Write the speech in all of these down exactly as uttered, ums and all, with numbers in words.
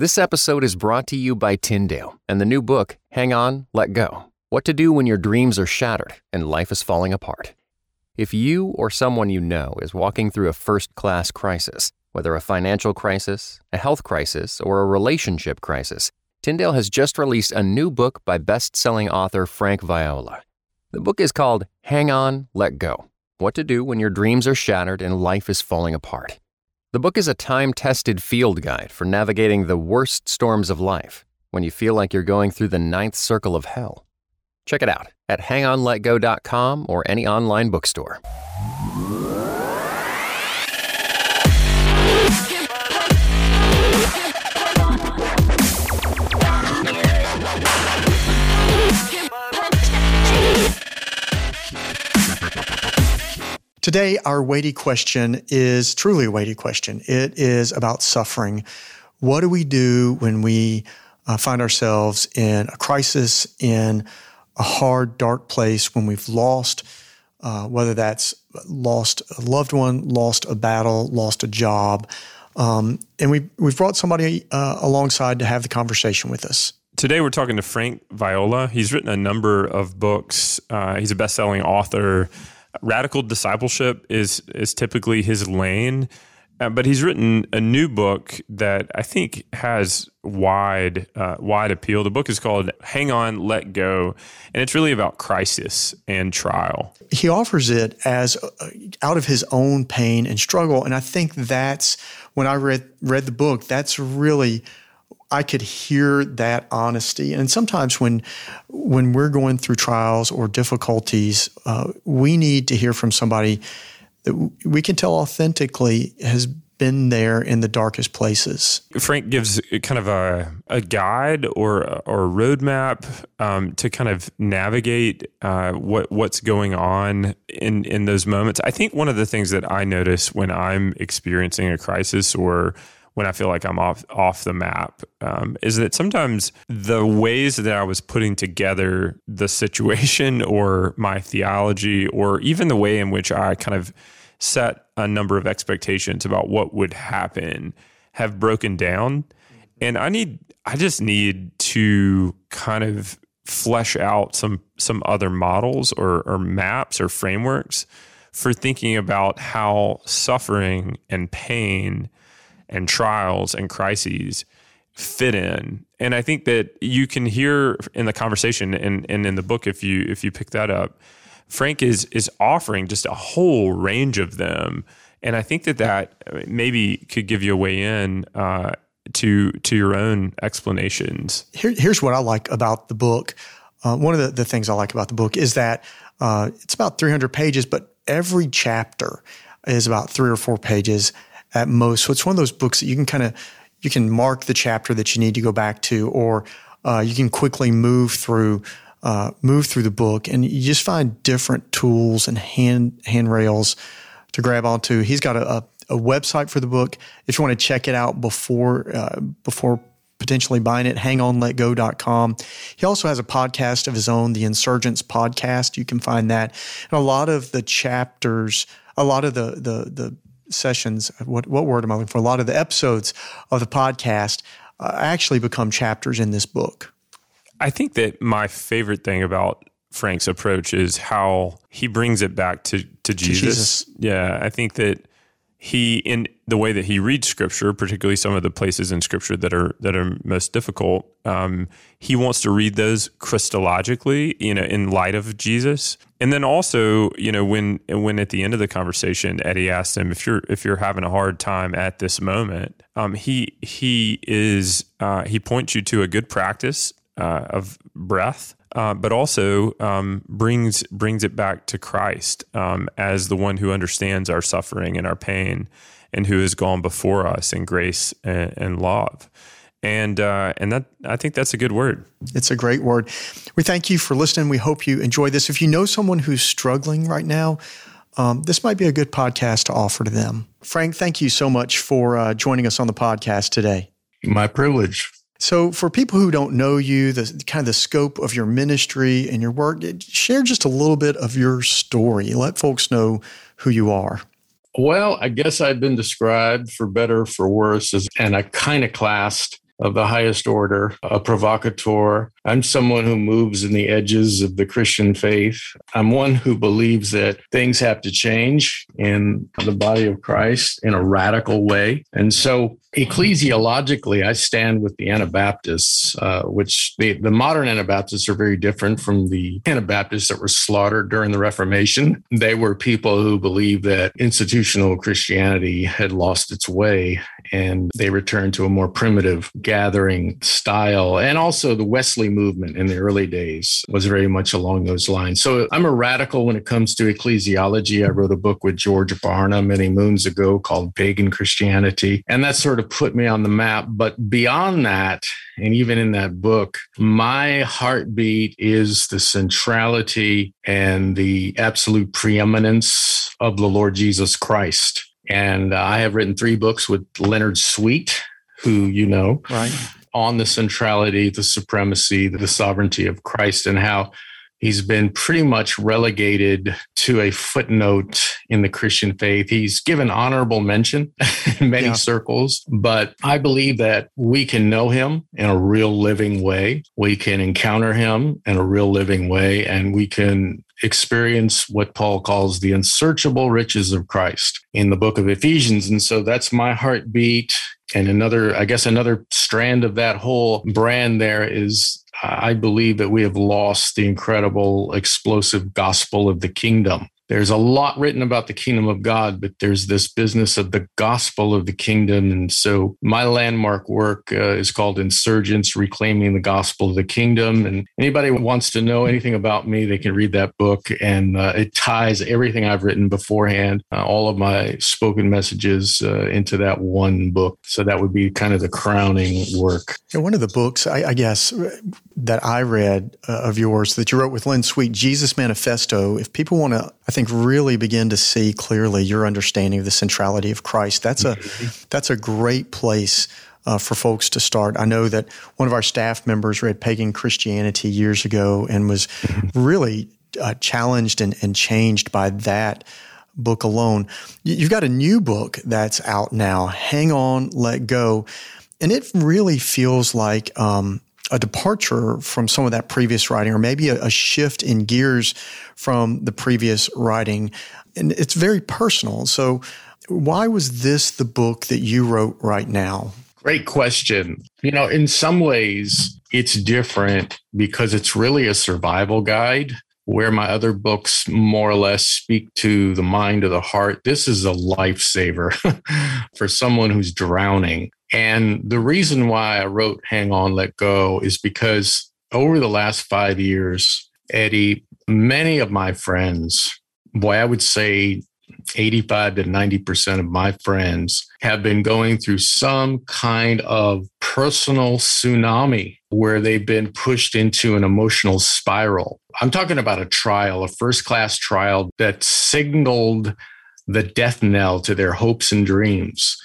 This episode is brought to you by Tyndale and the new book, Hang On, Let Go, What to Do When Your Dreams Are Shattered and Life is Falling Apart. If you or someone you know is walking through a first-class crisis, whether a financial crisis, a health crisis, or a relationship crisis, Tyndale has just released a new book by best-selling author Frank Viola. The book is called Hang On, Let Go, What to Do When Your Dreams Are Shattered and Life is Falling Apart. The book is a time-tested field guide for navigating the worst storms of life when you feel like you're going through the ninth circle of hell. Check it out at hang on let go dot com or any online bookstore. Today, our weighty question is truly a weighty question. It is about suffering. What do we do when we uh, find ourselves in a crisis, in a hard, dark place, when we've lost, uh, whether that's lost a loved one, lost a battle, lost a job, um, and we, we've brought somebody uh, alongside to have the conversation with us. Today, we're talking to Frank Viola. He's written a number of books. Uh, he's a best-selling author. Radical discipleship is is typically his lane, uh, but he's written a new book that I think has wide uh, wide appeal. The book is called Hang On, Let Go, and it's really about crisis and trial. He offers it as uh, out of his own pain and struggle, and I think that's, when I read read the book, that's really, I could hear that honesty. And sometimes when when we're going through trials or difficulties, uh, we need to hear from somebody that we can tell authentically has been there in the darkest places. Frank gives kind of a, a guide or or a roadmap um, to kind of navigate uh, what what's going on in, in those moments. I think one of the things that I notice when I'm experiencing a crisis or when I feel like I'm off off the map, um, is that sometimes the ways that I was putting together the situation or my theology or even the way in which I kind of set a number of expectations about what would happen have broken down. And I need, I just need to kind of flesh out some some other models or, or maps or frameworks for thinking about how suffering and pain and trials and crises fit in. And I think that you can hear in the conversation and, and in the book, if you if you pick that up, Frank is is offering just a whole range of them. And I think that that maybe could give you a way in uh, to to your own explanations. Here, here's what I like about the book. Uh, one of the, the things I like about the book is that uh, it's about three hundred pages, but every chapter is about three or four pages at most. So it's one of those books that you can kind of, you can mark the chapter that you need to go back to, or uh, you can quickly move through, uh, move through the book, and you just find different tools and hand handrails to grab onto. He's got a, a, a website for the book. If you want to check it out before, uh, before potentially buying it, hang on let go dot com. He also has a podcast of his own, the Insurgents Podcast. You can find that. And a lot of the chapters, a lot of the, the, the, sessions, what what word am I looking for? A lot of the episodes of the podcast uh, actually become chapters in this book. I think that my favorite thing about Frank's approach is how he brings it back to, to Jesus. To Jesus. Yeah, I think that he, in the way that he reads Scripture, particularly some of the places in Scripture that are that are most difficult, um, he wants to read those Christologically, you know, in light of Jesus. And then also, you know, when when at the end of the conversation, Eddie asked him, if you're if you're having a hard time at this moment, um, he he is uh, he points you to a good practice uh, of breath. Uh, but also um, brings brings it back to Christ um, as the one who understands our suffering and our pain, and who has gone before us in grace and, and love, and uh, and that I think that's a good word. It's a great word. We thank you for listening. We hope you enjoy this. If you know someone who's struggling right now, um, this might be a good podcast to offer to them. Frank, thank you so much for uh, joining us on the podcast today. My privilege. So for people who don't know you, the kind of the scope of your ministry and your work, share just a little bit of your story. Let folks know who you are. Well, I guess I've been described, for better or for worse, as an iconoclast. of the highest order, a provocateur. I'm someone who moves in the edges of the Christian faith. I'm one who believes that things have to change in the body of Christ in a radical way. And so ecclesiologically, I stand with the Anabaptists, uh, which the, the modern Anabaptists are very different from the Anabaptists that were slaughtered during the Reformation. They were people who believed that institutional Christianity had lost its way, and they returned to a more primitive gathering style. And also the Wesley movement in the early days was very much along those lines. So I'm a radical when it comes to ecclesiology. I wrote a book with George Barna many moons ago called Pagan Christianity, and that sort of put me on the map. But beyond that, and even in that book, my heartbeat is the centrality and the absolute preeminence of the Lord Jesus Christ. And I have written three books with Leonard Sweet, who you know, right, on the centrality, the supremacy, the sovereignty of Christ, and how he's been pretty much relegated to a footnote in the Christian faith. He's given honorable mention in many yeah. circles, but I believe that we can know him in a real living way. We can encounter him in a real living way, and we can experience what Paul calls the unsearchable riches of Christ in the book of Ephesians. And so that's my heartbeat. And another, I guess, another strand of that whole brand there is I believe that we have lost the incredible, explosive gospel of the kingdom. There's a lot written about the kingdom of God, but there's this business of the gospel of the kingdom. And so my landmark work uh, is called Insurgents, Reclaiming the Gospel of the Kingdom. And anybody who wants to know anything about me, they can read that book. And uh, it ties everything I've written beforehand, uh, all of my spoken messages uh, into that one book. So that would be kind of the crowning work. And one of the books, I, I guess, that I read uh, of yours that you wrote with Lynn Sweet, Jesus Manifesto, if people want to, I think, really begin to see clearly your understanding of the centrality of Christ. That's a that's a great place uh, for folks to start. I know that one of our staff members read Pagan Christianity years ago and was really uh, challenged and, and changed by that book alone. You've got a new book that's out now, Hang On, Let Go, and it really feels like um, a departure from some of that previous writing, or maybe a, a shift in gears from the previous writing. And it's very personal. So why was this the book that you wrote right now? Great question. You know, in some ways, it's different because it's really a survival guide, where my other books more or less speak to the mind or the heart. This is a lifesaver for someone who's drowning. And the reason why I wrote Hang On, Let Go is because over the last five years, Eddie, many of my friends, boy, I would say eighty-five to ninety percent of my friends have been going through some kind of personal tsunami where they've been pushed into an emotional spiral. I'm talking about a trial, a first-class trial that signaled the death knell to their hopes and dreams.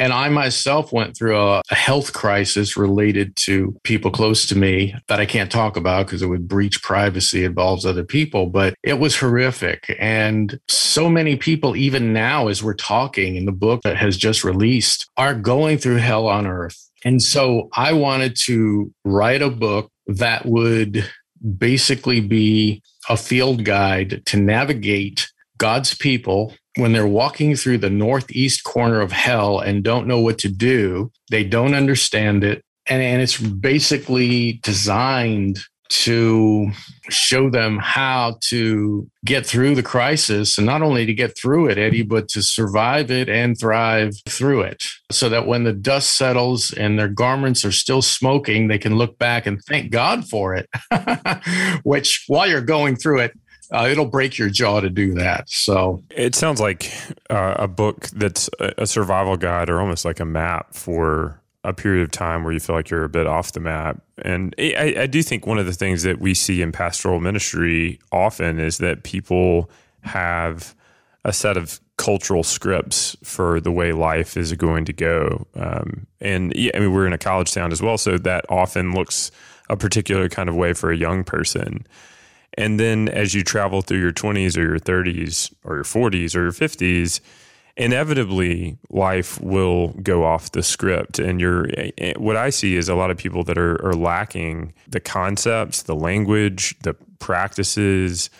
And I myself went through a health crisis related to people close to me that I can't talk about because it would breach privacy, involves other people, but it was horrific. And so many people, even now, as we're talking in the book that has just released, are going through hell on earth. And so I wanted to write a book that would basically be a field guide to navigate God's people when they're walking through the northeast corner of hell and don't know what to do. They don't understand it. And, and it's basically designed to show them how to get through the crisis, and not only to get through it, Eddie, but to survive it and thrive through it, so that when the dust settles and their garments are still smoking, they can look back and thank God for it, which while you're going through it, Uh, it'll break your jaw to do that. So it sounds like uh, a book that's a survival guide, or almost like a map for a period of time where you feel like you're a bit off the map. And I, I do think one of the things that we see in pastoral ministry often is that people have a set of cultural scripts for the way life is going to go. Um, and yeah, I mean, we're in a college town as well, so that often looks a particular kind of way for a young person. And then as you travel through your twenties or your thirties or your forties or your fifties, inevitably life will go off the script. And you're, what I see is a lot of people that are, are lacking the concepts, the language, the practices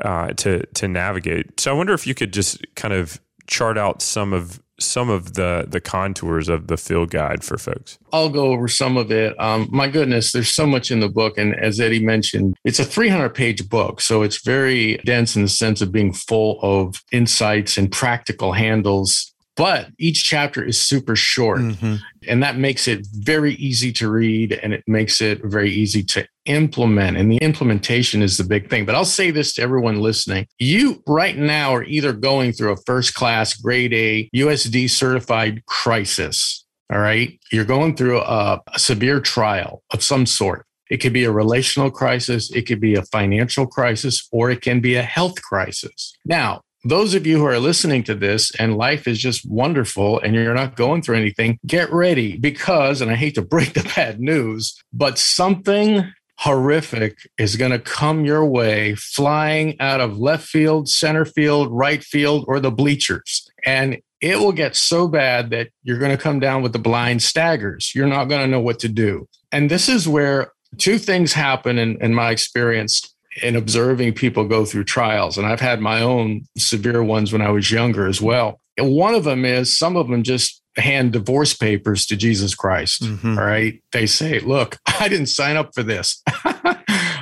uh, to to navigate. So I wonder if you could just kind of chart out some of some of the the contours of the field guide for folks. I'll go over some of it. Um, my goodness, there's so much in the book. And as Eddie mentioned, it's a three hundred page book. So it's very dense in the sense of being full of insights and practical handles. But each chapter is super short. Mm-hmm. And that makes it very easy to read. And it makes it very easy to implement. And the implementation is the big thing. But I'll say this to everyone listening. You right now are either going through a first class grade A U S D certified crisis. All right. You're going through a, a severe trial of some sort. It could be a relational crisis. It could be a financial crisis, or it can be a health crisis. Now, those of you who are listening to this and life is just wonderful and you're not going through anything, get ready because, and I hate to break the bad news, but something horrific is going to come your way flying out of left field, center field, right field, or the bleachers. And it will get so bad that you're going to come down with the blind staggers. You're not going to know what to do. And this is where two things happen in, in my experience. And observing people go through trials. And I've had my own severe ones when I was younger as well. And one of them is some of them just hand divorce papers to Jesus Christ. Mm-hmm. All right. They say, look, I didn't sign up for this.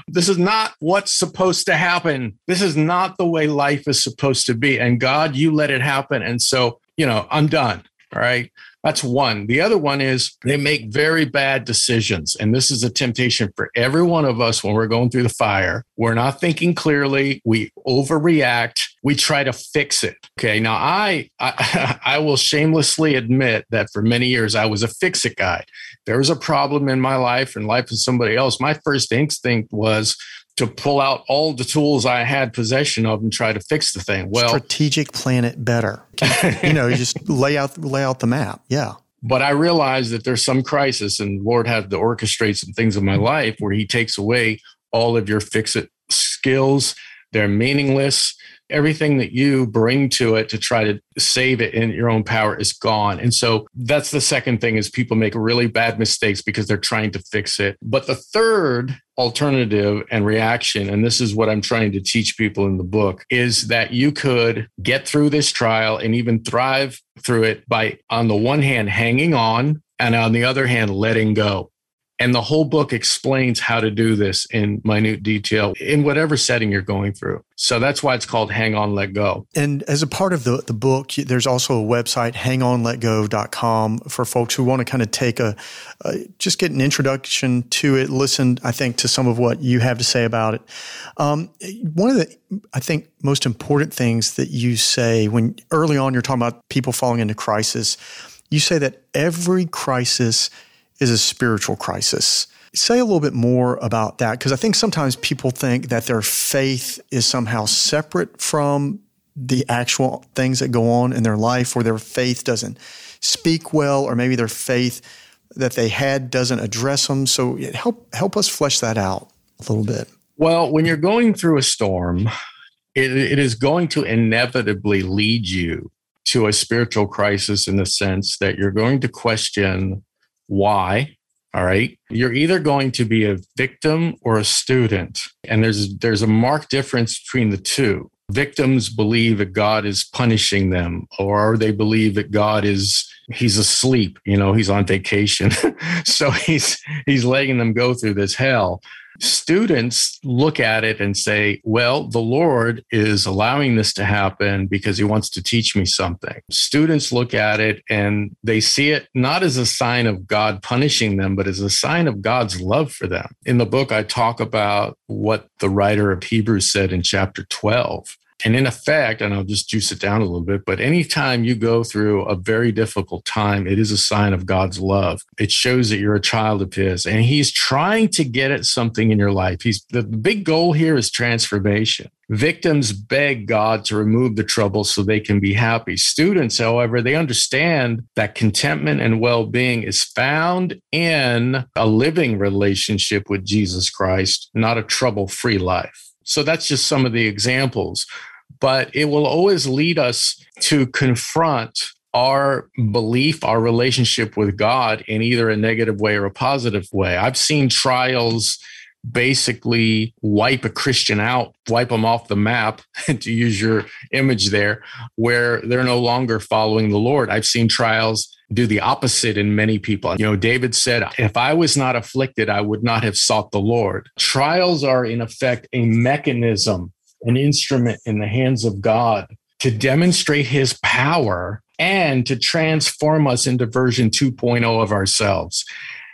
This is not what's supposed to happen. This is not the way life is supposed to be. And God, you let it happen. And so, you know, I'm done. All right. That's one. The other one is they make very bad decisions. And this is a temptation for every one of us when we're going through the fire. We're not thinking clearly. We overreact. We try to fix it. Okay. Now, I, I, I will shamelessly admit that for many years, I was a fix-it guy. There was a problem in my life and life of somebody else. My first instinct was to pull out all the tools I had possession of and try to fix the thing. Well, strategic plan it better. You know, you just lay out lay out the map. Yeah. But I realized that there's some crisis, and Lord had to orchestrate some things in my life where He takes away all of your fix-it skills. They're meaningless. Everything that you bring to it to try to save it in your own power is gone. And so that's the second thing is people make really bad mistakes because they're trying to fix it. But the third alternative and reaction, and this is what I'm trying to teach people in the book, is that you could get through this trial and even thrive through it by, on the one hand, hanging on, and on the other hand, letting go. And the whole book explains how to do this in minute detail in whatever setting you're going through. So that's why it's called Hang On, Let Go. And as a part of the, the book, there's also a website, hang on let go dot com, for folks who want to kind of take a, uh, just get an introduction to it, listen, I think, to some of what you have to say about it. Um, one of the, I think, most important things that you say when early on you're talking about people falling into crisis, you say that every crisis is a spiritual crisis. Say a little bit more about that, because I think sometimes people think that their faith is somehow separate from the actual things that go on in their life, or their faith doesn't speak well, or maybe their faith that they had doesn't address them. So help help us flesh that out a little bit. Well, when you're going through a storm, it, it is going to inevitably lead you to a spiritual crisis in the sense that you're going to question why. All right. You're either going to be a victim or a student. And there's there's a marked difference between the two. Victims believe that God is punishing them, or they believe that God is, he's asleep, you know, he's on vacation. So he's he's letting them go through this hell. Students look at it and say, well, the Lord is allowing this to happen because he wants to teach me something. Students look at it and they see it not as a sign of God punishing them, but as a sign of God's love for them. In the book, I talk about what the writer of Hebrews said in chapter twelve. And in effect, and I'll just juice it down a little bit, but anytime you go through a very difficult time, it is a sign of God's love. It shows that you're a child of his, and he's trying to get at something in your life. He's the big goal here is transformation. Victims beg God to remove the trouble so they can be happy. Students, however, they understand that contentment and well-being is found in a living relationship with Jesus Christ, not a trouble-free life. So that's just some of the examples. but it will always lead us to confront our belief, our relationship with God in either a negative way or a positive way. I've seen trials basically wipe a Christian out, wipe them off the map, to use your image there, where they're no longer following the Lord. I've seen trials do the opposite in many people. You know, David said, if I was not afflicted, I would not have sought the Lord. Trials are, in effect, a mechanism, an instrument in the hands of God to demonstrate his power and to transform us into version two point oh of ourselves.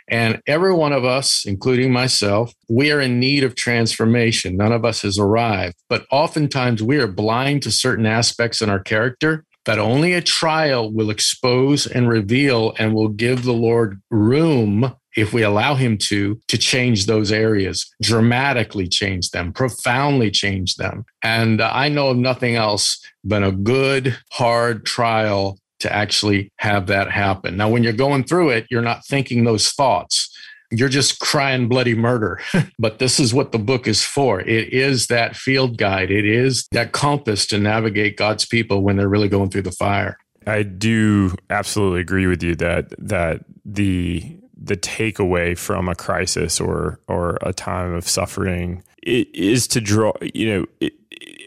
And every one of us, including myself, we are in need of transformation. None of us has arrived, but oftentimes we are blind to certain aspects in our character that only a trial will expose and reveal, and will give the Lord room, if we allow him to, to change those areas, dramatically change them, profoundly change them. And I know of nothing else than a good, hard trial to actually have that happen. Now, when you're going through it, you're not thinking those thoughts. You're just crying bloody murder. But this is what the book is for. It is that field guide. It is that compass to navigate God's people when they're really going through the fire. I do absolutely agree with you that that the the takeaway from a crisis or or a time of suffering is to draw, you know, it,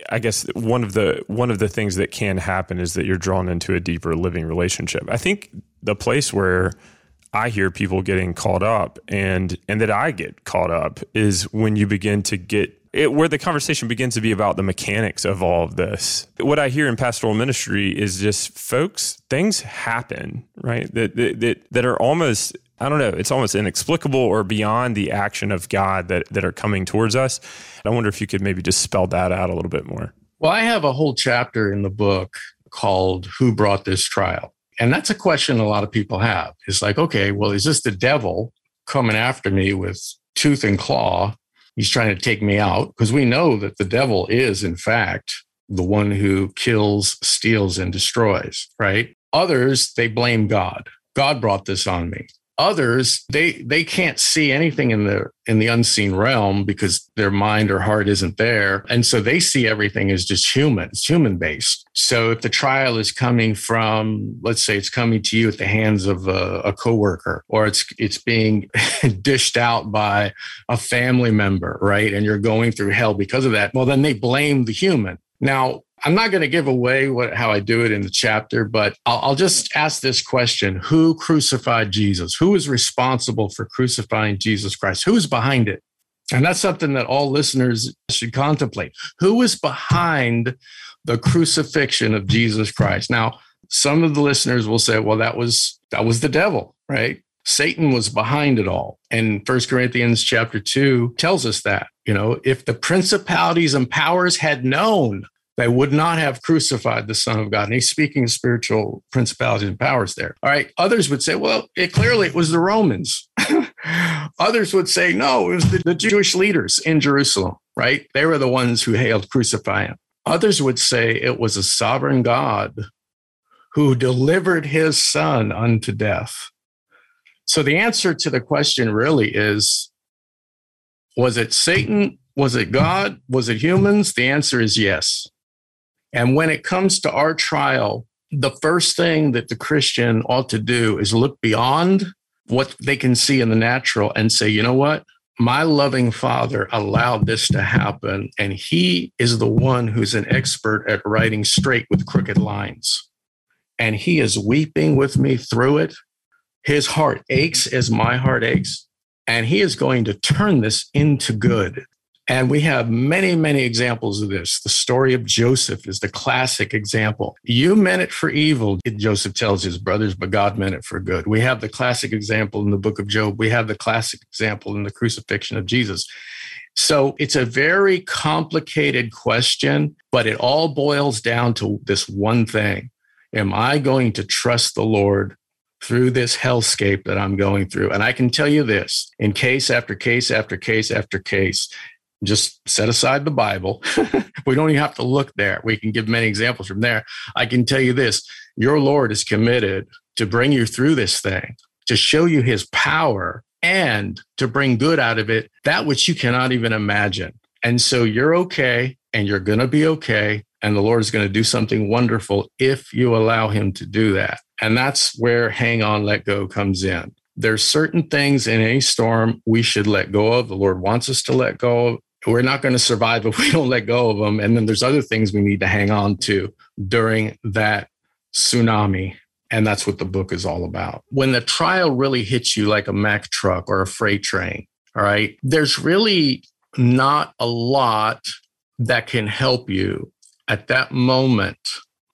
I guess one of the one of the things that can happen is that you're drawn into a deeper living relationship. I think the place where I hear people getting caught up and and that I get caught up is when you begin to get it, where the conversation begins to be about the mechanics of all of this. What I hear in pastoral ministry is just, folks, things happen, right? That that that, that are almost, I don't know, it's almost inexplicable or beyond the action of God that, that are coming towards us. I wonder if you could maybe just spell that out a little bit more. Well, I have a whole chapter in the book called Who Brought This Trial? And that's a question a lot of people have. It's like, okay, well, is this the devil coming after me with tooth and claw? He's trying to take me out, because we know that the devil is, in fact, the one who kills, steals, and destroys, right? Others, they blame God. God brought this on me. Others, they they can't see anything in the in the unseen realm because their mind or heart isn't there. And so they see everything as just human. It's human-based. So if the trial is coming from, let's say it's coming to you at the hands of a, a coworker, or it's it's being dished out by a family member, right? And you're going through hell because of that. Well, then they blame the human. Now, I'm not going to give away what how I do it in the chapter, but I'll, I'll just ask this question. Who crucified Jesus? Who is responsible for crucifying Jesus Christ? Who is behind it? And that's something that all listeners should contemplate. Who is behind the crucifixion of Jesus Christ? Now, some of the listeners will say, well, that was that was the devil, right? Satan was behind it all. And First Corinthians chapter two tells us that, you know, if the principalities and powers had known, they would not have crucified the Son of God. And he's speaking of spiritual principalities and powers there. All right. Others would say, well, it, clearly it was the Romans. Others would say, no, it was the, the Jewish leaders in Jerusalem, right? They were the ones who hailed crucify him. Others would say it was a sovereign God who delivered his son unto death. So the answer to the question really is, was it Satan? Was it God? Was it humans? The answer is yes. And when it comes to our trial, the first thing that the Christian ought to do is look beyond what they can see in the natural and say, you know what? My loving Father allowed this to happen, and he is the one who's an expert at writing straight with crooked lines. And he is weeping with me through it. His heart aches as my heart aches, and he is going to turn this into good. And we have many, many examples of this. The story of Joseph is the classic example. You meant it for evil, Joseph tells his brothers, but God meant it for good. We have the classic example in the book of Job. We have the classic example in the crucifixion of Jesus. So it's a very complicated question, but it all boils down to this one thing. Am I going to trust the Lord through this hellscape that I'm going through? And I can tell you this, in case after case after case after case, just set aside the Bible. We don't even have to look there. We can give many examples from there. I can tell you this, your Lord is committed to bring you through this thing, to show you his power and to bring good out of it, that which you cannot even imagine. And so you're okay, and you're going to be okay, And the Lord is going to do something wonderful if you allow him to do that. And that's where Hang On, Let Go comes in. There's certain things in any storm we should let go of. The Lord wants us to let go of. We're not going to survive if we don't let go of them. And then there's other things we need to hang on to during that tsunami. And that's what the book is all about. When the trial really hits you like a Mack truck or a freight train, all right, there's really not a lot that can help you at that moment,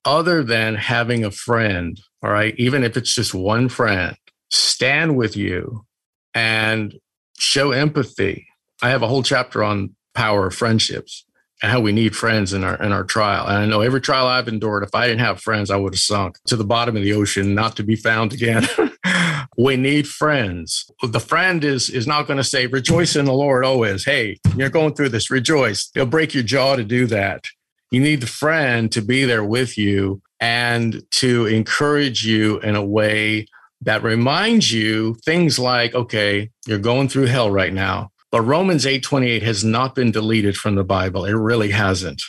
other than having a friend, all right, even if it's just one friend, stand with you and show empathy. I have a whole chapter on power of friendships and how we need friends in our in our trial. And I know every trial I've endured, if I didn't have friends, I would have sunk to the bottom of the ocean, not to be found again. We need friends. The friend is, is not going to say, rejoice in the Lord always. Hey, you're going through this, rejoice. It'll break your jaw to do that. You need the friend to be there with you and to encourage you in a way that reminds you things like, okay, you're going through hell right now, but Romans eight twenty-eight has not been deleted from the Bible. It really hasn't.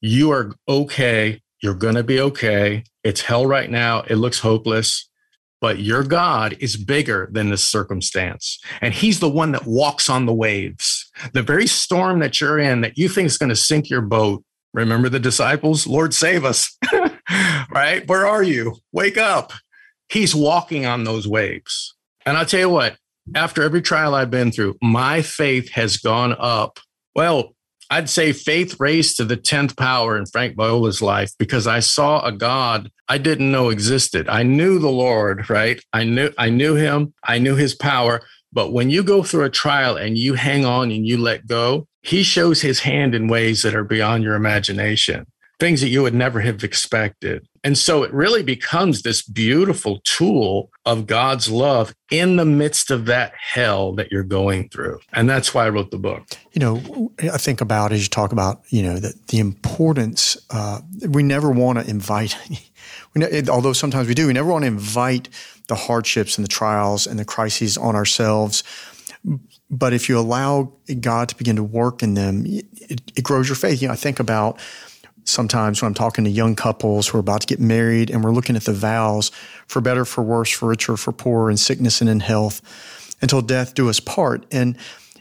You are okay. You're going to be okay. It's hell right now. It looks hopeless, but your God is bigger than this circumstance. And he's the one that walks on the waves. The very storm that you're in that you think is going to sink your boat. Remember the disciples? Lord, save us, right? Where are you? Wake up. He's walking on those waves. And I'll tell you what, after every trial I've been through, my faith has gone up. Well, I'd say faith raised to the tenth power in Frank Viola's life because I saw a God I didn't know existed. I knew the Lord, right? I knew, I knew him. I knew his power. But when you go through a trial and you hang on and you let go, he shows his hand in ways that are beyond your imagination, things that you would never have expected. And so it really becomes this beautiful tool of God's love in the midst of that hell that you're going through. And that's why I wrote the book. You know, I think about as you talk about, you know, the, the importance, uh, we never want to invite, we ne- although sometimes we do, we never want to invite the hardships and the trials and the crises on ourselves. But if you allow God to begin to work in them, it, it grows your faith. You know, I think about sometimes when I'm talking to young couples who are about to get married and we're looking at the vows, for better, for worse, for richer, for poorer, in sickness and in health, until death do us part. And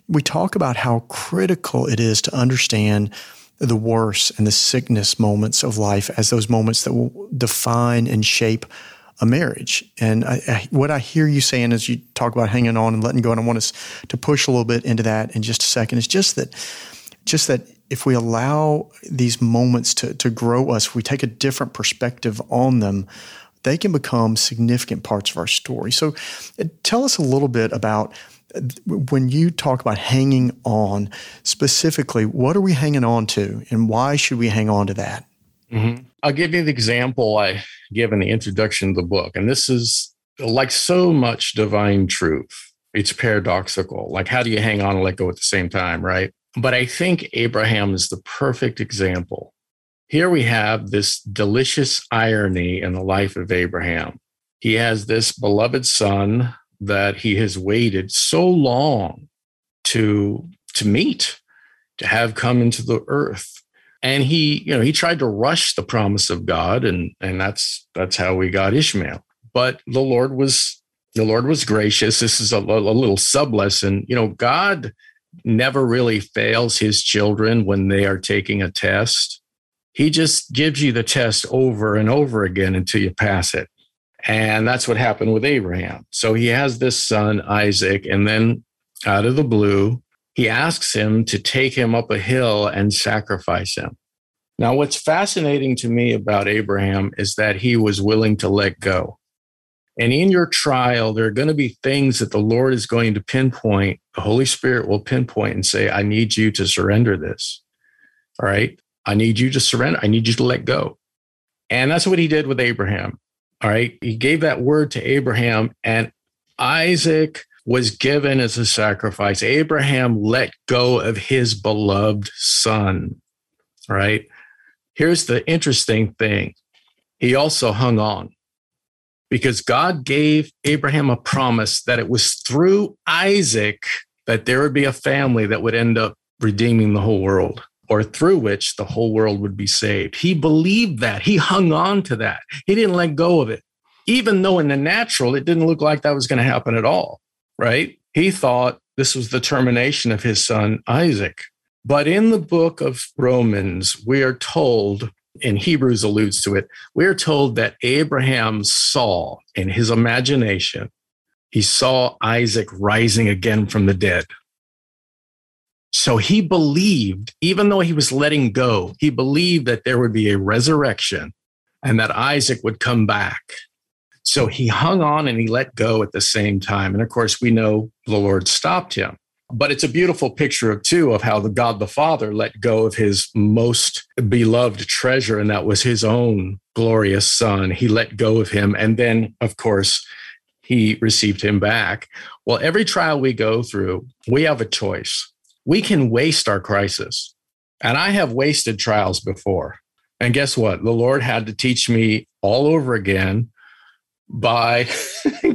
we talk about how critical it is to understand the worse and the sickness moments of life as those moments that will define and shape a marriage. And I, I, what I hear you saying as you talk about hanging on and letting go, and I want us to push a little bit into that in just a second, is just that just that if we allow these moments to, to grow us, if we take a different perspective on them, they can become significant parts of our story. So tell us a little bit about when you talk about hanging on, specifically, what are we hanging on to and why should we hang on to that? Mm-hmm. I'll give you the example I give in the introduction of the book. And this is like so much divine truth. It's paradoxical. Like, how do you hang on and let go at the same time, right? But I think Abraham is the perfect example. Here we have this delicious irony in the life of Abraham. He has this beloved son that he has waited so long to, to meet, to have come into the earth. And he, you know, he tried to rush the promise of God, and, and that's that's how we got Ishmael. But the Lord was the Lord was gracious. This is a, a little sub lesson. You know, God never really fails his children when they are taking a test. He just gives you the test over and over again until you pass it. And that's what happened with Abraham. So he has this son, Isaac, and then out of the blue, he asks him to take him up a hill and sacrifice him. Now, what's fascinating to me about Abraham is that he was willing to let go. And in your trial, there are going to be things that the Lord is going to pinpoint. The Holy Spirit will pinpoint and say, I need you to surrender this. All right. I need you to surrender. I need you to let go. And that's what he did with Abraham. All right. He gave that word to Abraham, and Isaac was given as a sacrifice. Abraham let go of his beloved son, right? Here's the interesting thing. He also hung on because God gave Abraham a promise that it was through Isaac that there would be a family that would end up redeeming the whole world. or through which the whole world would be saved. He believed that. He hung on to that. He didn't let go of it. Even though in the natural, it didn't look like that was going to happen at all, right? He thought this was the termination of his son, Isaac. But in the book of Romans, we are told, and Hebrews alludes to it, we are told that Abraham saw in his imagination, he saw Isaac rising again from the dead. So he believed, even though he was letting go, he believed that there would be a resurrection and that Isaac would come back. So he hung on and he let go at the same time. And of course, we know the Lord stopped him. But it's a beautiful picture of, too, of how the God the Father let go of his most beloved treasure, and that was his own glorious son. He let go of him. And then, of course, he received him back. Well, every trial we go through, we have a choice. We can waste our crisis. And I have wasted trials before. And guess what? The Lord had to teach me all over again by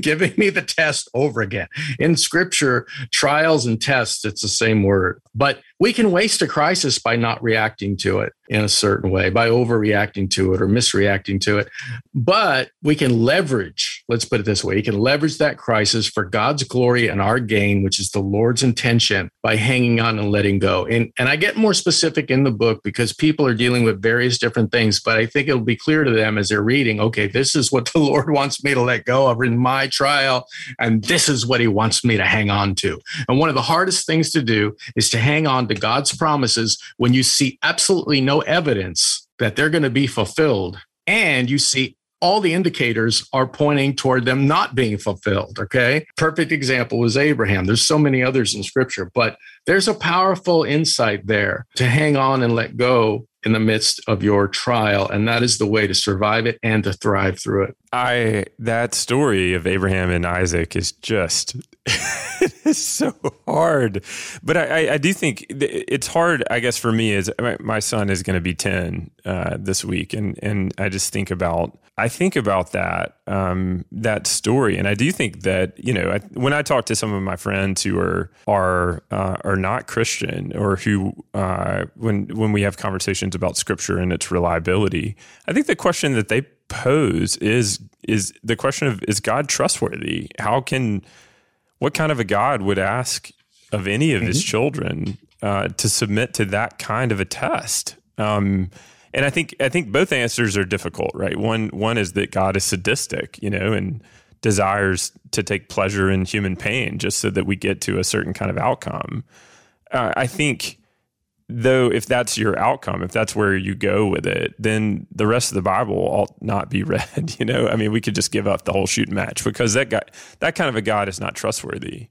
giving me the test over again. In Scripture, trials and tests, it's the same word. But we can waste a crisis by not reacting to it in a certain way, by overreacting to it or misreacting to it. But we can leverage, let's put it this way, you can leverage that crisis for God's glory and our gain, which is the Lord's intention, by hanging on and letting go. And, and I get more specific in the book because people are dealing with various different things, but I think it'll be clear to them as they're reading, okay, this is what the Lord wants me to let go of in my trial, and this is what he wants me to hang on to. And one of the hardest things to do is to hang on to God's promises when you see absolutely no evidence that they're going to be fulfilled, and you see all the indicators are pointing toward them not being fulfilled, okay? Perfect example was Abraham. There's so many others in Scripture, but there's a powerful insight there to hang on and let go in the midst of your trial, and that is the way to survive it and to thrive through it. I that story of Abraham and Isaac is just it is so hard, but I, I do think it's hard. I guess for me is my son is going to be ten uh, this week, and and I just think about I think about that um, that story, and I do think that you know I, when I talk to some of my friends who are are uh, are not Christian or who uh, when when we have conversations about Scripture and its reliability, I think the question that they pose is is the question of, is God trustworthy? How can, what kind of a God would ask of any of mm-hmm. his children uh, to submit to that kind of a test? Um, and I think I think both answers are difficult, right? One one is that God is sadistic, you know, and desires to take pleasure in human pain just so that we get to a certain kind of outcome. Uh, I think. Though, if that's your outcome, if that's where you go with it, then the rest of the Bible ought not be read. You know, I mean, we could just give up the whole shoot match because that guy, that kind of a God is not trustworthy.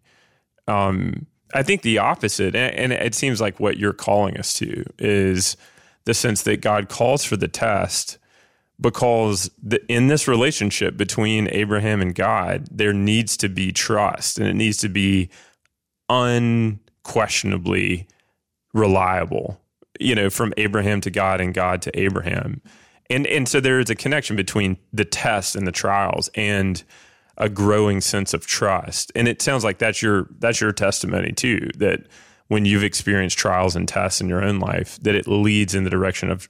Um, I think the opposite, and, and it seems like what you're calling us to is the sense that God calls for the test because the, in this relationship between Abraham and God, there needs to be trust, and it needs to be unquestionably reliable, you know, from Abraham to God and God to Abraham. And and so there is a connection between the tests and the trials and a growing sense of trust. And it sounds like that's your that's your testimony too, that when you've experienced trials and tests in your own life, that it leads in the direction of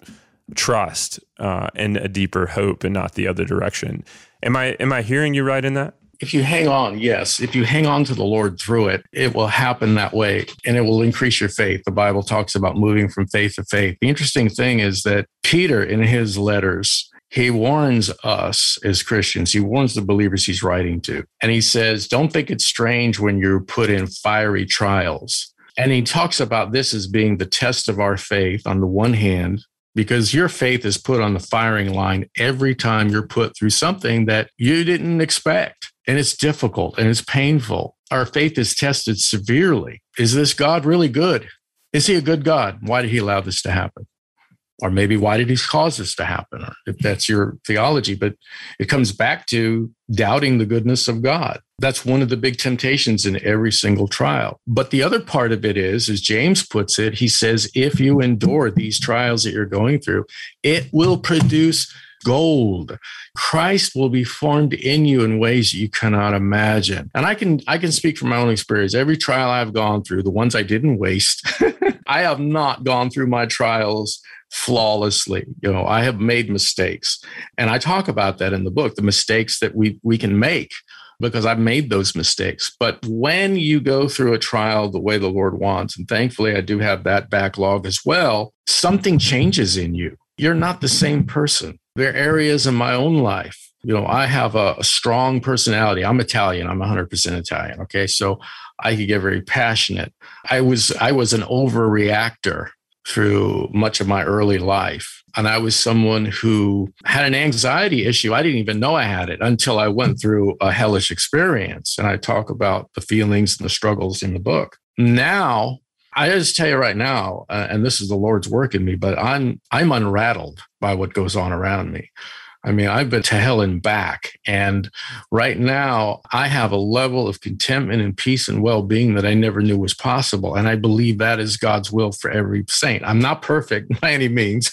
trust uh, and a deeper hope and not the other direction. Am I am I hearing you right in that? If you hang on, yes, if you hang on to the Lord through it, it will happen that way, and it will increase your faith. The Bible talks about moving from faith to faith. The interesting thing is that Peter, in his letters, he warns us as Christians. He warns the believers he's writing to. And he says, don't think it's strange when you're put in fiery trials. And he talks about this as being the test of our faith on the one hand, because your faith is put on the firing line every time you're put through something that you didn't expect. And it's difficult and it's painful. Our faith is tested severely. Is this God really good? Is he a good God? Why did he allow this to happen? Or maybe why did he cause this to happen? Or if that's your theology, but it comes back to doubting the goodness of God. That's one of the big temptations in every single trial. But the other part of it is, as James puts it, he says, if you endure these trials that you're going through, it will produce gold. Christ will be formed in you in ways you cannot imagine. And I can I can speak from my own experience. Every trial I've gone through, the ones I didn't waste, I have not gone through my trials flawlessly. You know, I have made mistakes. And I talk about that in the book, the mistakes that we we can make, because I've made those mistakes. But when you go through a trial the way the Lord wants, and thankfully I do have that backlog as well, something changes in you. You're not the same person. There are areas in my own life, you know, I have a, a strong personality. I'm Italian. I'm one hundred percent Italian. Okay. So I could get very passionate. I was, I was an overreactor through much of my early life. And I was someone who had an anxiety issue. I didn't even know I had it until I went through a hellish experience. And I talk about the feelings and the struggles in the book. Now, I just tell you right now, uh, and this is the Lord's work in me, but I'm I'm unrattled by what goes on around me. I mean, I've been to hell and back. And right now, I have a level of contentment and peace and well-being that I never knew was possible. And I believe that is God's will for every saint. I'm not perfect by any means.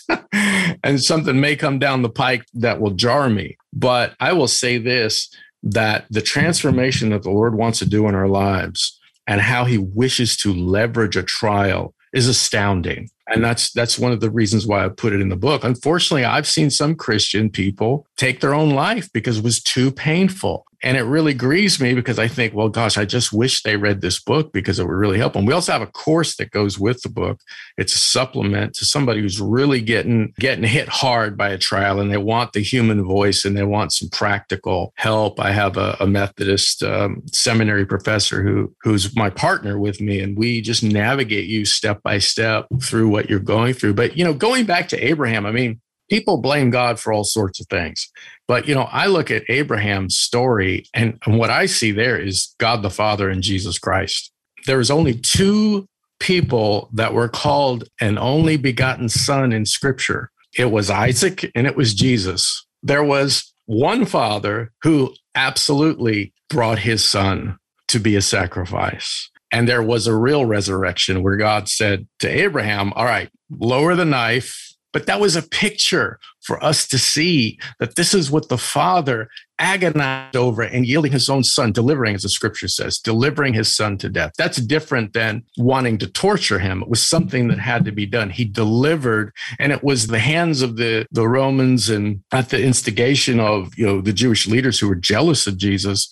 And something may come down the pike that will jar me. But I will say this, that the transformation that the Lord wants to do in our lives and how he wishes to leverage a trial is astounding. And that's that's one of the reasons why I put it in the book. Unfortunately, I've seen some Christian people take their own life because it was too painful. And it really grieves me because I think, well, gosh, I just wish they read this book because it would really help them. We also have a course that goes with the book. It's a supplement to somebody who's really getting, getting hit hard by a trial and they want the human voice and they want some practical help. I have a, a Methodist um, seminary professor who who's my partner with me, and we just navigate you step by step through what you're going through. But, you know, going back to Abraham, I mean, people blame God for all sorts of things. But, you know, I look at Abraham's story and, and what I see there is God the Father and Jesus Christ. There was only two people that were called an only begotten son in Scripture. It was Isaac and it was Jesus. There was one father who absolutely brought his son to be a sacrifice. And there was a real resurrection where God said to Abraham, all right, lower the knife. But that was a picture for us to see that this is what the Father agonized over and yielding his own son, delivering, as the Scripture says, delivering his son to death. That's different than wanting to torture him. It was something that had to be done. He delivered, and it was the hands of the, the Romans and at the instigation of, you know, the Jewish leaders who were jealous of Jesus.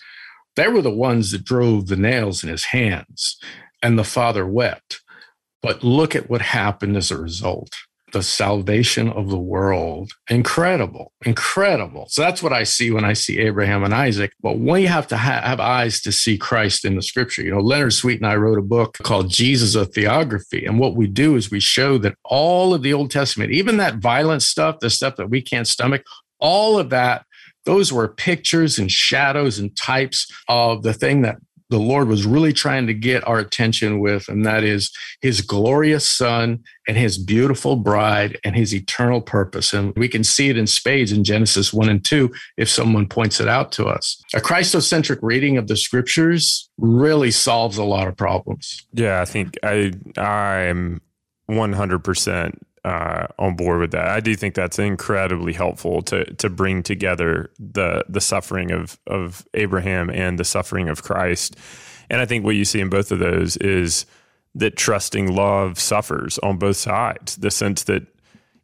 They were the ones that drove the nails in his hands, and the Father wept. But look at what happened as a result. The salvation of the world. Incredible, incredible. So that's what I see when I see Abraham and Isaac. But we have to ha- have eyes to see Christ in the Scripture. You know, Leonard Sweet and I wrote a book called Jesus of Theography. And what we do is we show that all of the Old Testament, even that violent stuff, the stuff that we can't stomach, all of that, those were pictures and shadows and types of the thing that the Lord was really trying to get our attention with, and that is his glorious son and his beautiful bride and his eternal purpose. And we can see it in spades in Genesis one and two if someone points it out to us. A Christocentric reading of the Scriptures really solves a lot of problems. Yeah, I think I, I'm one hundred percent uh, on board with that. I do think that's incredibly helpful to to bring together the the suffering of of Abraham and the suffering of Christ. And I think what you see in both of those is that trusting love suffers on both sides. The sense that,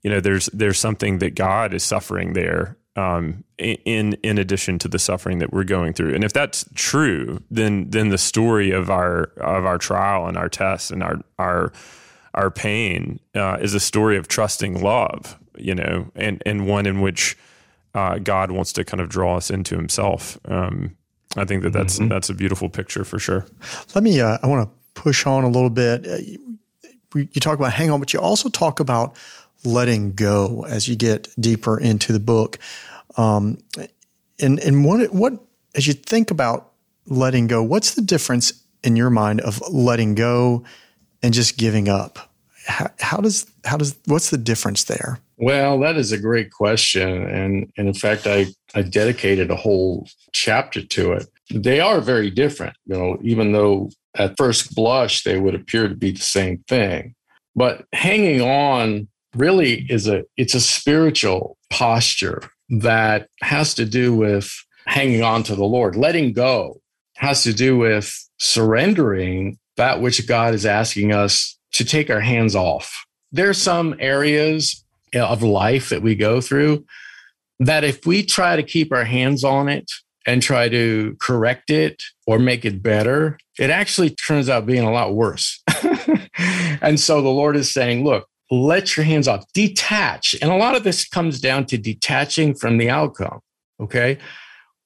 you know, there's there's something that God is suffering there, um, in in addition to the suffering that we're going through. And if that's true, then then the story of our of our trial and our tests and our our Our pain uh, is a story of trusting love, you know, and, and one in which uh, God wants to kind of draw us into himself. Um, I think that that's, mm-hmm. that's a beautiful picture for sure. Let me, uh, I want to push on a little bit. Uh, you, you talk about hang on, but you also talk about letting go as you get deeper into the book. Um, and and what, what, as you think about letting go, what's the difference in your mind of letting go and just giving up? How, how does, how does, what's the difference there? Well, that is a great question. And, and in fact, I, I dedicated a whole chapter to it. They are very different, you know, even though at first blush, they would appear to be the same thing. But hanging on really is a, it's a spiritual posture that has to do with hanging on to the Lord. Letting go has to do with surrendering that which God is asking us to take our hands off. There are some areas of life that we go through that if we try to keep our hands on it and try to correct it or make it better, it actually turns out being a lot worse. And so the Lord is saying, look, let your hands off, detach. And a lot of this comes down to detaching from the outcome, okay?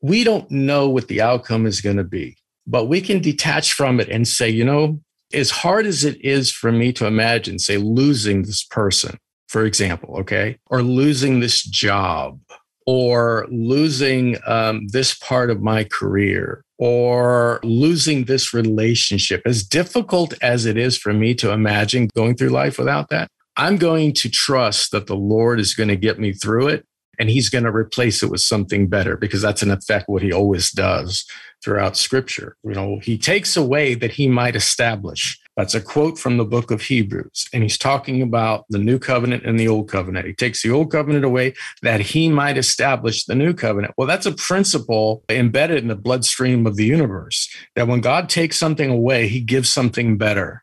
We don't know what the outcome is going to be, but we can detach from it and say, you know, as hard as it is for me to imagine, say, losing this person, for example, okay, or losing this job, or losing um, this part of my career, or losing this relationship, as difficult as it is for me to imagine going through life without that, I'm going to trust that the Lord is going to get me through it, and he's going to replace it with something better, because that's in effect what he always does throughout Scripture. You know, he takes away that he might establish. That's a quote from the book of Hebrews. And he's talking about the new covenant and the old covenant. He takes the old covenant away that he might establish the new covenant. Well, that's a principle embedded in the bloodstream of the universe, that when God takes something away, he gives something better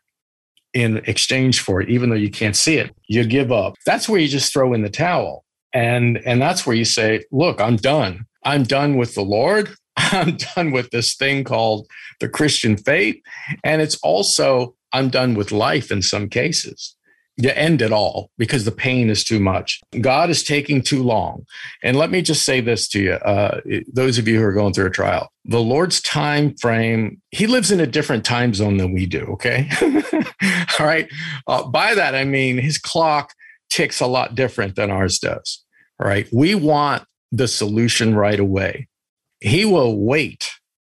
in exchange for it, even though you can't see it. You give up. That's where you just throw in the towel. And, and that's where you say, look, I'm done. I'm done with the Lord. I'm done with this thing called the Christian faith. And it's also, I'm done with life in some cases. You end it all because the pain is too much. God is taking too long. And let me just say this to you, uh, those of you who are going through a trial, the Lord's time frame, he lives in a different time zone than we do, okay? All right. Uh, by that, I mean, his clock ticks a lot different than ours does. All right. We want the solution right away. He will wait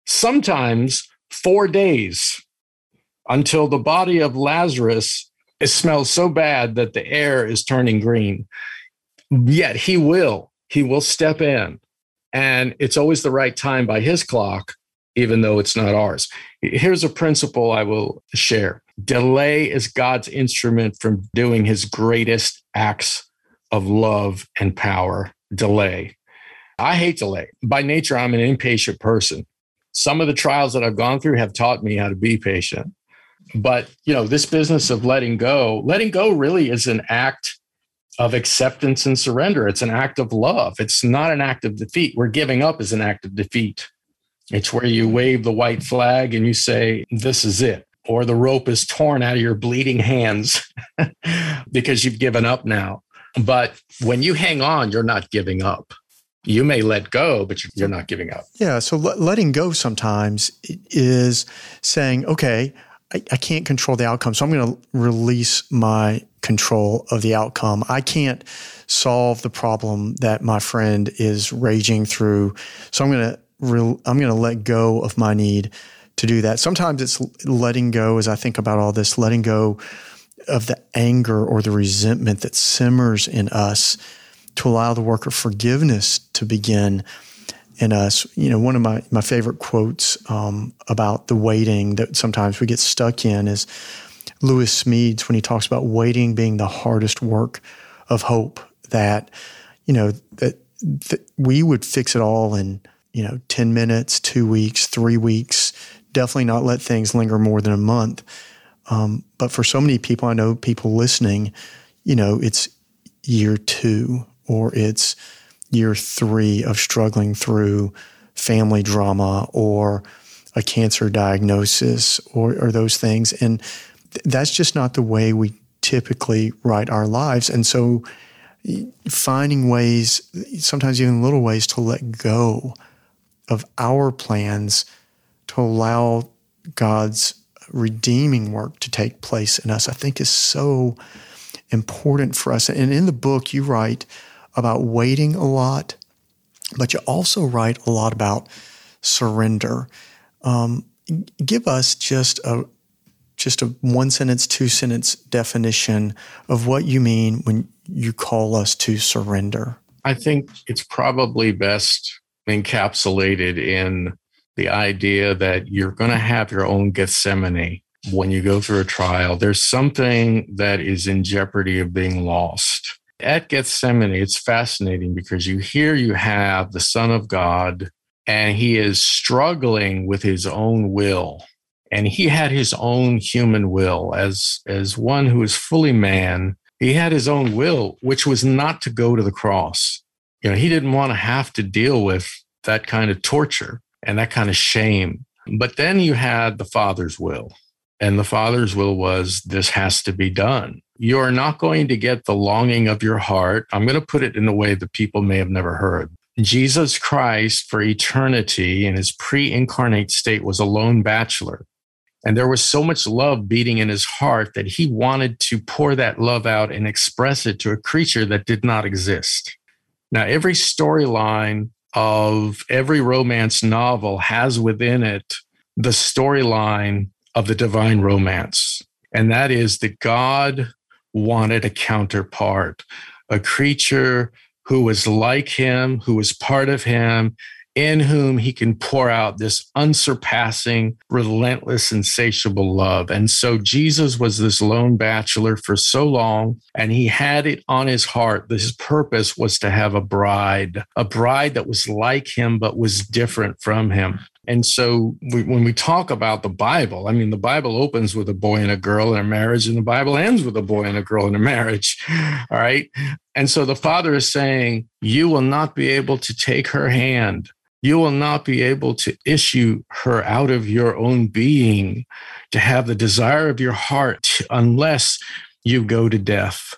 sometimes four days until the body of Lazarus, it smells so bad that the air is turning green. Yet he will, he will step in. And it's always the right time by his clock, even though it's not ours. Here's a principle I will share. Delay is God's instrument from doing his greatest acts of love and power. Delay. I hate delay. By nature, I'm an impatient person. Some of the trials that I've gone through have taught me how to be patient. But, you know, this business of letting go, letting go really is an act of acceptance and surrender. It's an act of love. It's not an act of defeat. Where giving up is an act of defeat. It's where you wave the white flag and you say, this is it. Or the rope is torn out of your bleeding hands because you've given up now. But when you hang on, you're not giving up. You may let go, but you're not giving up. Yeah. So le- letting go sometimes is saying, okay, I, I can't control the outcome. So I'm going to release my control of the outcome. I can't solve the problem that my friend is raging through. So I'm going to re- I'm going to let go of my need to do that. Sometimes it's letting go, as I think about all this, letting go of the anger or the resentment that simmers in us to allow the work of forgiveness to begin in us. You know, one of my, my favorite quotes um, about the waiting that sometimes we get stuck in is Lewis Smedes, when he talks about waiting being the hardest work of hope, that, you know, that, that we would fix it all in, you know, ten minutes, two weeks, three weeks, definitely not let things linger more than a month. Um, but for so many people, I know people listening, you know, it's year two or it's year three of struggling through family drama or a cancer diagnosis or, or those things. And th- that's just not the way we typically write our lives. And so finding ways, sometimes even little ways, to let go of our plans to allow God's redeeming work to take place in us, I think is so important for us. And in the book, you write about waiting a lot, but you also write a lot about surrender. Um, give us just a just a one sentence, two sentence definition of what you mean when you call us to surrender. I think it's probably best encapsulated in the idea that you're going to have your own Gethsemane when you go through a trial. There's something that is in jeopardy of being lost. At Gethsemane, it's fascinating because you hear you have the Son of God, and he is struggling with his own will. And he had his own human will as, as one who is fully man. He had his own will, which was not to go to the cross. You know, he didn't want to have to deal with that kind of torture and that kind of shame. But then you had the Father's will. And the Father's will was, this has to be done. You're not going to get the longing of your heart. I'm going to put it in a way that people may have never heard. Jesus Christ for eternity in his pre-incarnate state was a lone bachelor. And there was so much love beating in his heart that he wanted to pour that love out and express it to a creature that did not exist. Now, every storyline of every romance novel has within it the storyline of the divine romance. And that is that God wanted a counterpart, a creature who was like him, who was part of him, in whom he can pour out this unsurpassing, relentless, insatiable love. And so Jesus was this lone bachelor for so long, and he had it on his heart. His purpose was to have a bride, a bride that was like him, but was different from him. And so we, when we talk about the Bible, I mean, the Bible opens with a boy and a girl in a marriage, and the Bible ends with a boy and a girl in a marriage, all right? And so the Father is saying, you will not be able to take her hand. You will not be able to issue her out of your own being, to have the desire of your heart, unless you go to death.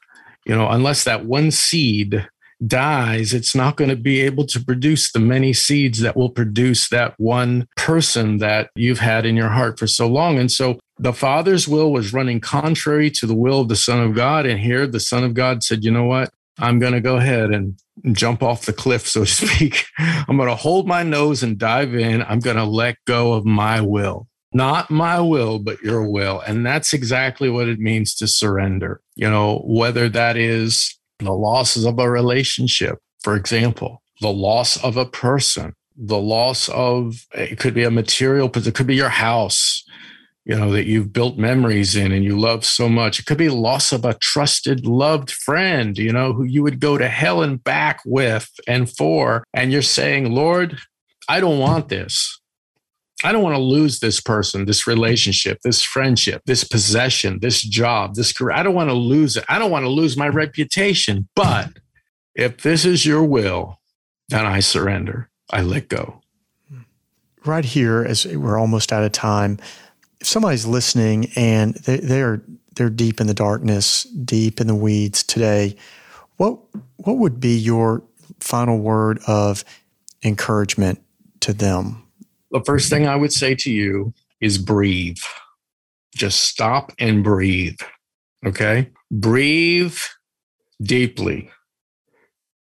You know, unless that one seed dies, it's not going to be able to produce the many seeds that will produce that one person that you've had in your heart for so long. And so the Father's will was running contrary to the will of the Son of God. And here the Son of God said, you know what? I'm going to go ahead and jump off the cliff, so to speak. I'm going to hold my nose and dive in. I'm going to let go of my will. Not my will, but your will. And that's exactly what it means to surrender. You know, whether that is the losses of a relationship, for example, the loss of a person, the loss of, it could be a material, but it could be your house, you know, that you've built memories in and you love so much. It could be loss of a trusted, loved friend, you know, who you would go to hell and back with and for. And you're saying, Lord, I don't want this. I don't want to lose this person, this relationship, this friendship, this possession, this job, this career. I don't want to lose it. I don't want to lose my reputation. But if this is your will, then I surrender. I let go. Right here, as we're almost out of time, if somebody's listening and they, they're they're deep in the darkness, deep in the weeds today, what what would be your final word of encouragement to them? The first thing I would say to you is breathe. Just stop and breathe, okay? Breathe deeply.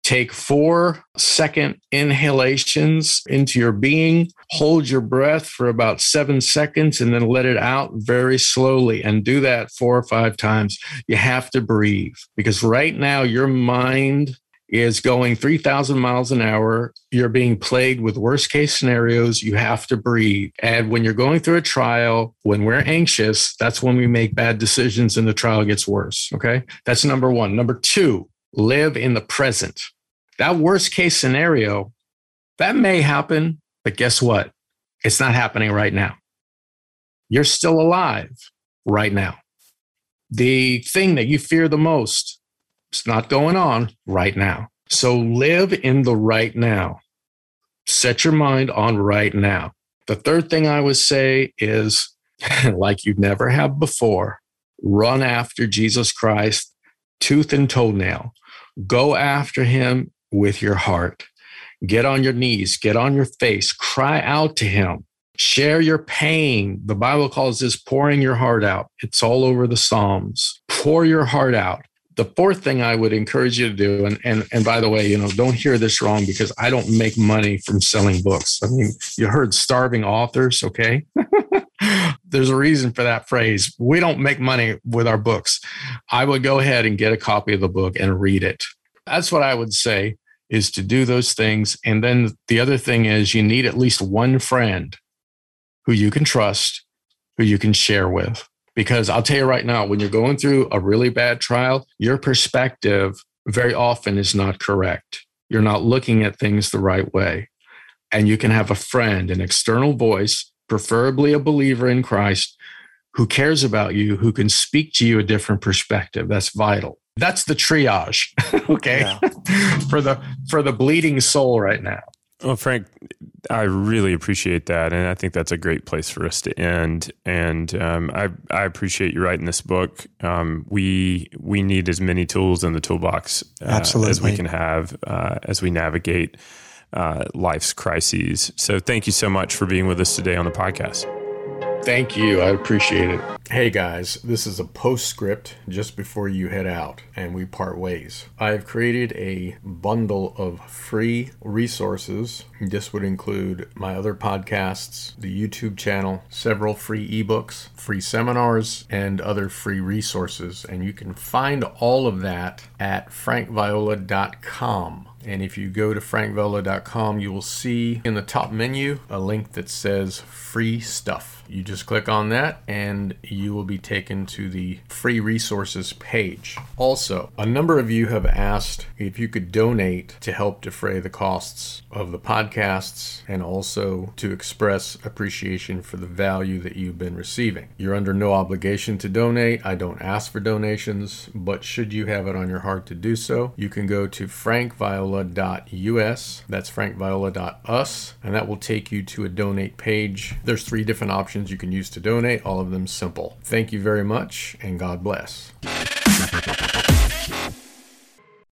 Take four second inhalations into your being. Hold your breath for about seven seconds and then let it out very slowly, and do that four or five times. You have to breathe, because right now your mind is going three thousand miles an hour. You're being plagued with worst case scenarios. You have to breathe. And when you're going through a trial, when we're anxious, that's when we make bad decisions and the trial gets worse. Okay. That's number one. Number two, live in the present. That worst case scenario, that may happen, but guess what? It's not happening right now. You're still alive right now. The thing that you fear the most, it's not going on right now. So live in the right now. Set your mind on right now. The third thing I would say is, like you never have before, run after Jesus Christ, tooth and toenail. Go after him with your heart. Get on your knees, get on your face, cry out to him. Share your pain. The Bible calls this pouring your heart out. It's all over the Psalms. Pour your heart out. The fourth thing I would encourage you to do, and, and and by the way, you know, don't hear this wrong, because I don't make money from selling books. I mean, you heard starving authors, okay? There's a reason for that phrase. We don't make money with our books. I would go ahead and get a copy of the book and read it. That's what I would say, is to do those things. And then the other thing is, you need at least one friend who you can trust, who you can share with. Because I'll tell you right now, when you're going through a really bad trial, your perspective very often is not correct. You're not looking at things the right way. And you can have a friend, an external voice, preferably a believer in Christ, who cares about you, who can speak to you a different perspective. That's vital. That's the triage, okay, yeah. for the for the bleeding soul right now. Well, Frank, I really appreciate that, and I think that's a great place for us to end. And um, I I appreciate you writing this book. Um, we we need as many tools in the toolbox uh, Absolutely. as we can have uh, as we navigate uh, life's crises. So, thank you so much for being with us today on the podcast. Thank you. I appreciate it. Hey guys, this is a postscript just before you head out and we part ways. I've created a bundle of free resources. This would include my other podcasts, the YouTube channel, several free ebooks, free seminars, and other free resources. And you can find all of that at frank viola dot com. And if you go to frank viola dot com, you will see in the top menu a link that says free stuff. You just click on that and you will be taken to the free resources page. Also, a number of you have asked if you could donate to help defray the costs of the podcasts and also to express appreciation for the value that you've been receiving. You're under no obligation to donate. I don't ask for donations, but should you have it on your heart to do so, you can go to frank viola dot u s. That's frank viola dot u s, and that will take you to a donate page. There's three different options you can use to donate, all of them simple. Thank you very much, and God bless.